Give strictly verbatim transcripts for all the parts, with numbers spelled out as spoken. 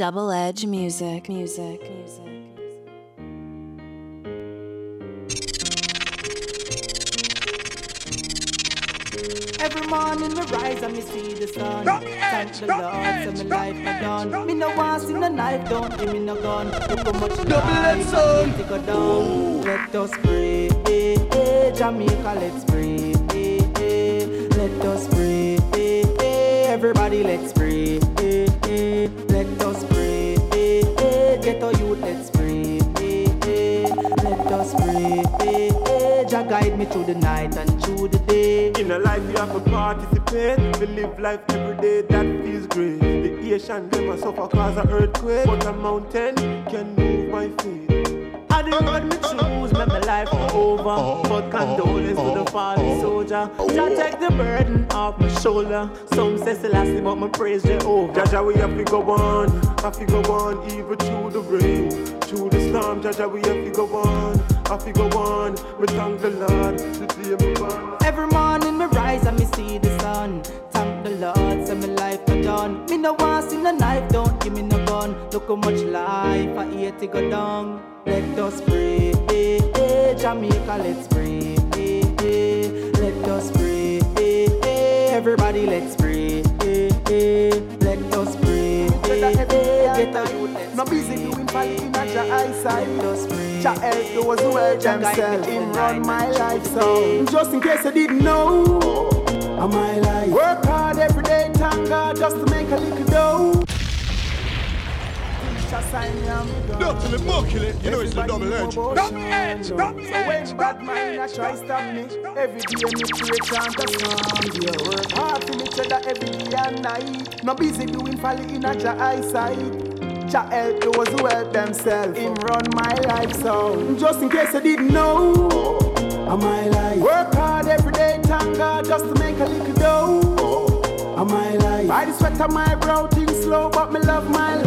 Double Edge Music, music, music. Every morning me rise and me see the sun. Thank the Lord, so me life a done. Me no want in the night, don't give me no gun. Look how much life we go down. Let us pray, eh, eh, Jamaica, let's pray, eh, eh. Let us pray, eh, eh, everybody, let's pray, eh, eh. Let us pray, eh, eh, ghetto youth, let's pray, eh, eh. Let us pray, eh, eh, Jah guide me through the night and through the day. In a life you have to participate. We live life every day that feels great. The ocean never suffer cause an earthquake, but a mountain can move my feet. I didn't want me choose, make my life over. But condolence to the fallen soldier. Jah take the burden off my shoulder. Some say Selassie, but my praise Jehovah. Jah Jah, we have to go on, have to go on, even through the rain, through the storm. Jah Jah, we have to go on, have to go on. We thank the Lord to be my bond. Every morning me rise and me see the sun. Thank the Lord, say my life a done. Me no want in the knife, don't give me no gun. Look how much life I hate to go down. Let us pray, eh, eh, Jamaica, let's pray, eh, eh. Let us pray, eh, eh, everybody, let's pray, eh, eh. Let us pray, eh, eh, get a youth, let's no busy doing folly in a Jah eyesight. Let us pray, Jah help those who help themselves. In run my life, so just in case you didn't know, I'm my life. Work hard every day, thank God, just to make a little dough. Double it, buckle it, you know it's the double edge. Double edge, double edge, so bad man, I try stop me. Every day me pray chant a psalm. Yeah, work hard for me cheddar every day and night. No busy doing folly in a Jah eyesight. Jah help those who help themselves. Him run my life, so just in case you didn't know, I'm my life. Work hard every day, thank God, just to make a little dough. I'm my life. By the sweat of my brow, things slow, but me love my life.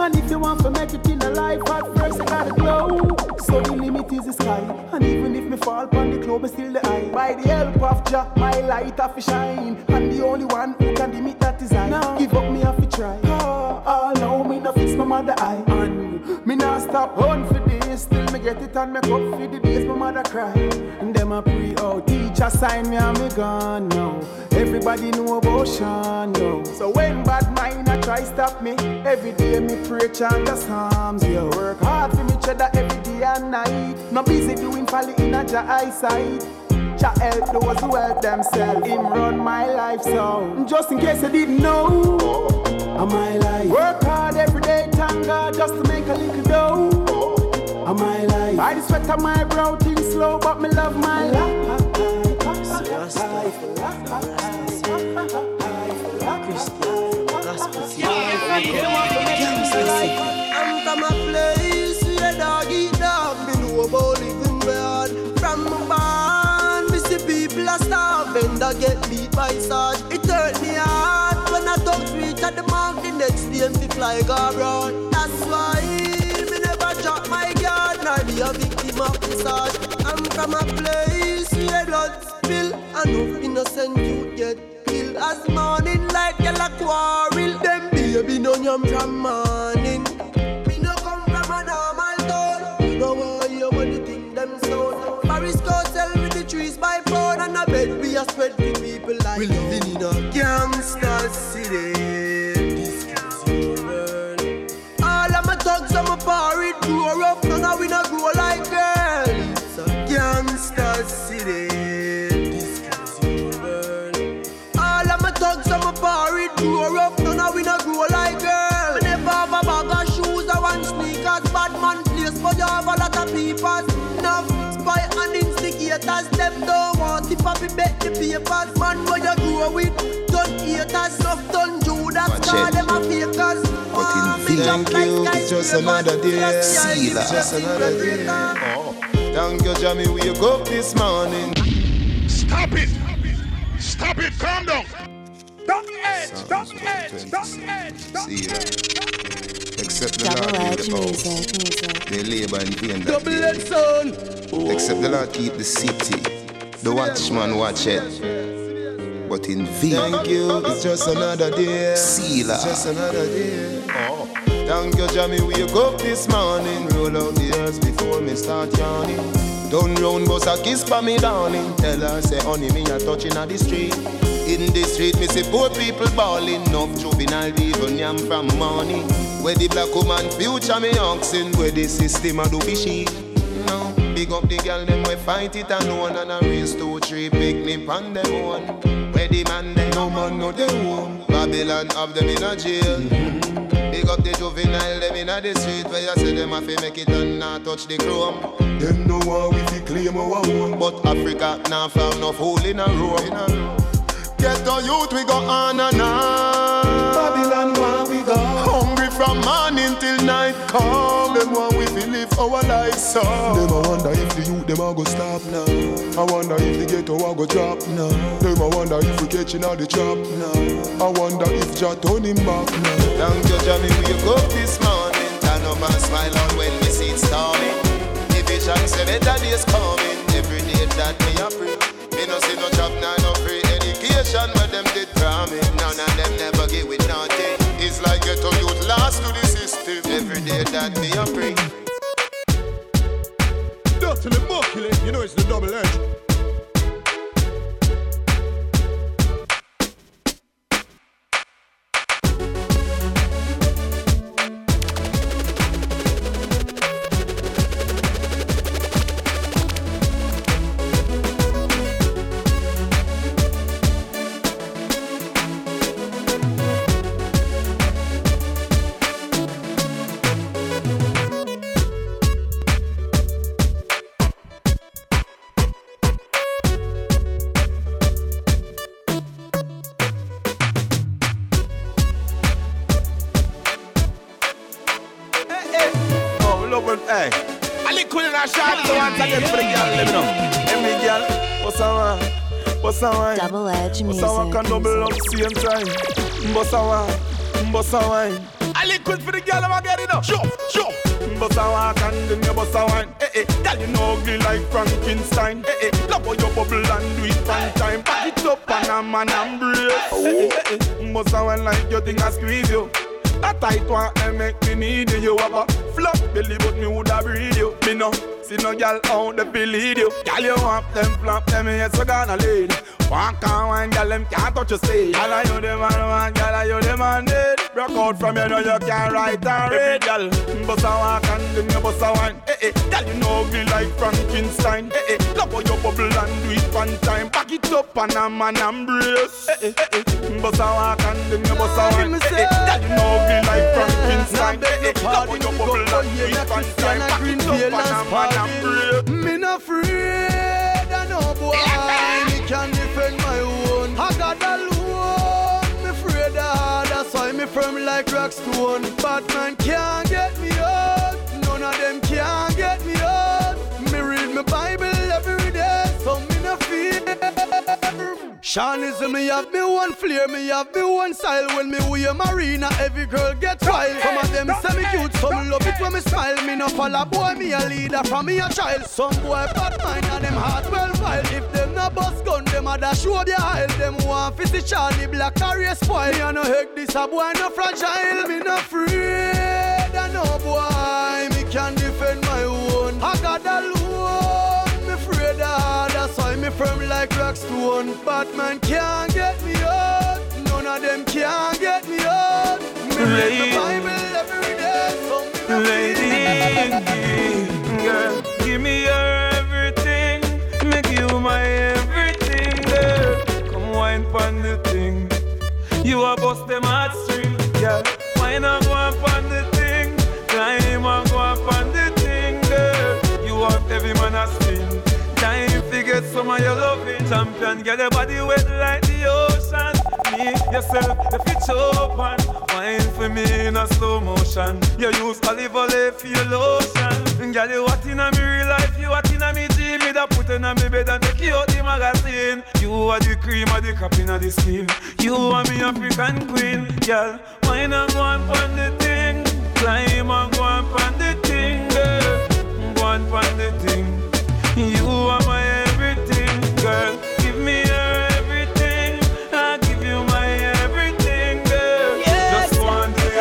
And if you want to make it in a life, at first you gotta go. So the limit is the sky. And even if me fall upon the globe, I still the eye. By the help of Jah, my light have to shine. And the only one who can limit that is I. Now give up, me have to try. Oh, oh no, me no fix my mother eye. And me not stop on for this. Still me get it and make up for the days my mother cry. And them a pray out. Teacher sign me and me gone now. Everybody know about Sean now. So when bad mind a try stop me, every day me pray chant the psalms. Yeah, work hard for me cheddar every day and night. No busy doing folly in a Jah eyesight. Jah help those who help themselves. Him run my life, so just in case you didn't know, I'm my life. Work hard every day, thank God, just to make a little dough. I'm my life. By the sweat of my brow, things slow, but me love my life. I'm from a place where dog eat dog. Me know about living bad. From my barn, me see people are starving. They get beat by such. It hurt me hard when I talk to each at the mouth. The next day, me fly go abroad. That's why me never drop my guard. Now be a victim of the such. I'm from a place where blood spill and no innocent you get killed. As morning light, y'all a quarrel. Them baby no yam from morning. Me no come from a normal town. You know why you want to think them sound. Paris go sell with the trees by pound. And I bet we are spread the people like we living in a gangster city. This is world. All of my thugs and my party grow up. None of we no grow like girls. It's a gangster city. Party grow up, none of we no grow like girl. We never have a bag of shoes or one sneakers. Bad man place, but you have a lot of people. Enough spy and instigators. Them don't want if I be bet the papers. Man, what you grow with? Don't haters, enough done Judas. Call them a fakers. But in thank you, it's just another day. See that. It's just another day. Oh, thank you, Jamie. We woke up this morning. Stop it! Stop it! Calm down. Double edge, double edge, double edge, double edge. Except the Lord keep the house. They labor and pain that day. Except the Lord keep the city. The watchman watch it, but in vain. Thank you, it's just another day. Sealer. It's just another day. Oh. Thank you, Jamie. Wake up this morning, roll out the earth before me start yawning. Turn round, boss a kiss for me, darling. Tell her, say, honey, me a touching at the street. In the street, me see poor people bawling. Enough juvenile even yam from money. Where the black woman future me oxen, where the system a do be shit. No, big up the girl, them we fight it alone. And a race two, three, picnic on them one. Where the man, them no man, no them home. Babylon have them in a jail. Big up the juvenile, them in a the street. Where you say them a fi make it and not touch the chrome. Them no one we fi claim our own. But Africa now found no hole in a room. Get the youth, we go on and on. Babylon, where we go? Hungry from morning till night come. Them want we feel live our life, so. Them I wonder if the youth, them I go stop now. I wonder if the ghetto I go drop now. Them I wonder if we catching all the trap now. I wonder if Jah turn him back now. Thank you, Jamie, we go this morning. Turn up and smile on when we see it storming. The vision say better days coming. Every day that we are free. Me no see no job now, no free. Where them did promise, none of them never give with nothing. It's like a to youth lost to the system. Every day that me a bring. Not to the mockery, you know it's the double edge. Hey, I lick in a shot so I take it for the girl. Let me know. Let me girl, what's on? What's on? Double edge music. What's on? Can double up same time. What's on? What's on? I lick it for the girl. I'm getting up. Sure, sure. What's on? Can do me what's on? Eh eh, girl you know ugly like Frankenstein. Eh eh, love for your bubble and do it one time. Pack it up and I'm an embrace. What's on? Like your thing I squeeze you. That tight one I make me need you. You have a flop belly but me woulda breed you. Me no see no girl out the believe you. Girl you want them flop them yes you gonna lead. Walk on one girl them can't touch you say. Girl are you the man one girl are you the man need. Broke out from you know you can't write and read. Girl bust a walk and do me bust a wine. Eh eh, girl you know ugly like Frankenstein. Eh eh, love how you bubble and do it one time. Pack it up and a man embrace. Eh eh eh eh, bust a walk and do me bust a wine. Eh eh, girl you know ugly like Frankenstein. Eh eh, love how you bubble and do it one time. Pack it up and a man embrace. Me no afraid of no boy. Me can defend my own. I got a me firm like rock stone. Batman can't get me out. None of them can't get me out. Me read my Bible every day, so me no fear. Shawnism, me have me one flair, me have me one style. When me wear Marina, every girl get wild. Some of them say me cute, some love it when me smile. Me no follow boy, me a leader from me a child. Some boy bad mind and them heart well wild. If them no bust gun, them a dash show their aisle. Them want fizzy Charlie black carrier spoil. Me a no heck this a boy no fragile. Me no afraid of no boy. Me can defend my own. I got a loan, me afraid of. That's why me firm like rock stone. Batman can't get me out. None of them can't get me out. Me read the Bible every day. So me lady, girl, give me your everything. Make you my everything, girl. Come wine pon the thing. You a bust them heartstring, girl. Wine a go up on the thing. Climb a go up on the thing, girl. You have every man a sting. Time to get some of your loving champion. Get your body wet like the ocean. Make yourself if it's open. Wine for me in a slow motion. You use olive oil for your lotion. Girl, you what in a me real life. You what in a me dream. Me da put in a me bed and take you out the magazine. You are the cream of the cup in a the steam. You are me African queen. Girl, wine and go on pon the thing. Climb and go on pon the thing. Girl, go on pon the thing. You are my everything. girl. Give me your everything. I give you my everything, girl. Yes, just one day,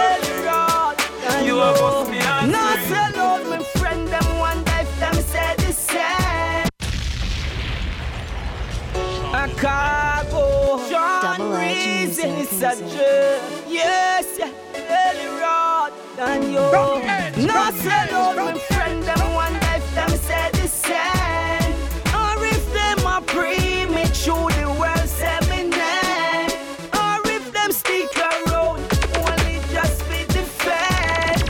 girl. You are both me and me. Not so long, my friend. Them one life, them said the same. A cargo, John Reason is a jerk. Yes, early road, and you. Not so long, my friend. Them one life, them said the same. Premature, the world seminary. Or if them stick around, only just be the fed.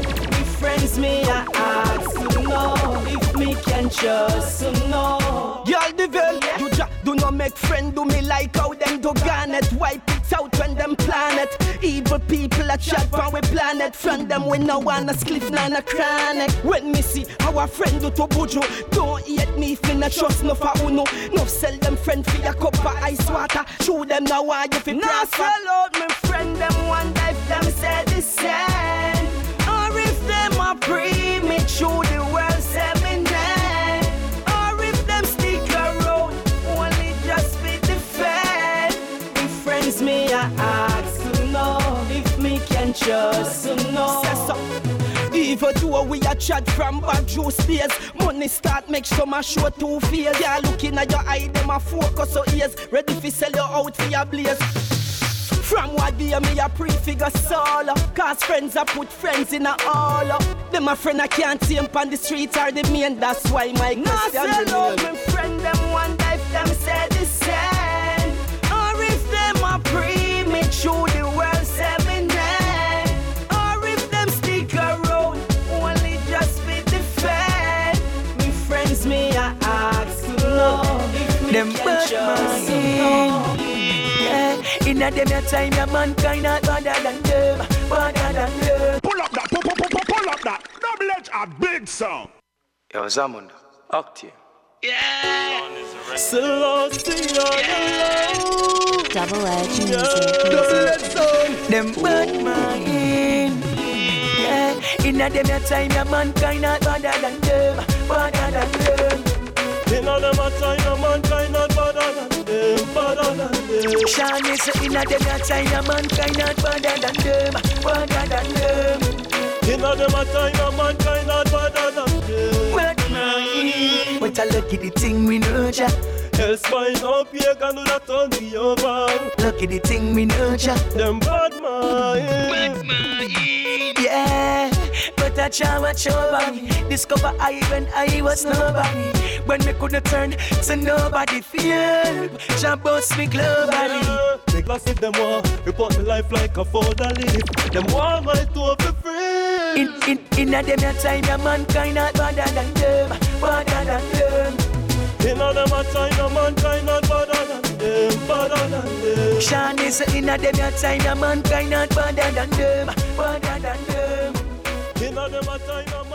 If friends me, I ask to know if me can just know. Y'all the girl, yeah. You just do not make friend. Do me like how them do garnet. Wipe it out when them planet. Evil people a chat from we planet. From them we no wanna spliff, nana chronic. When me see our friend do to Buju, don't hate me if me not trust no for uno. No sell them friend for a cup of ice water. Show them now why you feel prosper. Now sell out my friend, them one life, them say the same. Or if them a premature, the world say me name. Or if them stick around, only just be the fed. The friends me I ask to know if me can just know. Even though we a chat from bad juice days, money start make some a show two fears. Yeah, looking at your eye, them a focus or ears. Ready fi sell you out for your blaze. From what day me a prefigure solo. Cause friends a put friends in a hall. Them a friend I can't see him on the street or the main. That's why my question. Now sell out my friend, them one life, them say the same. Or if them a premature, the world say me name. Or if them stick around. Me I ask to know if we them can just know. Yeah, in a dem a time a mankind a badder than them, badder than them. Pull up that, pull, pull, pull, pull up that. Double edge a big song. Yo, Zamunda, Octave. Yeah. Slow, slow, slow. Double edge music. Double edge song. Them bad man. In a dem a time a mankind a badder than them, badder than them. In a dem a time a mankind a badder than them, badder than them. Shani say in a dem a time a mankind a badder than them, badder than them. In a dem a time a mankind a badder than them, badder than them. But I look at the thing we nurture. Hell spine up here can do that on the over. Look at the thing we nurture. Them bad mind, bad mind. Yeah. But I try watch over me. Discover I when I was nobody. When me couldn't turn to nobody feel. Jump bust me globally. Yeah. They glass if them want. Report me life like a fold a leaf. Them want my two for free. In in in a dem a time a mankind not badder than them, badder than them. In a dem a time a mankind not badder than them, badder than them. Sean is in a dem a time a mankind not badder than them, badder than them. In a dem a time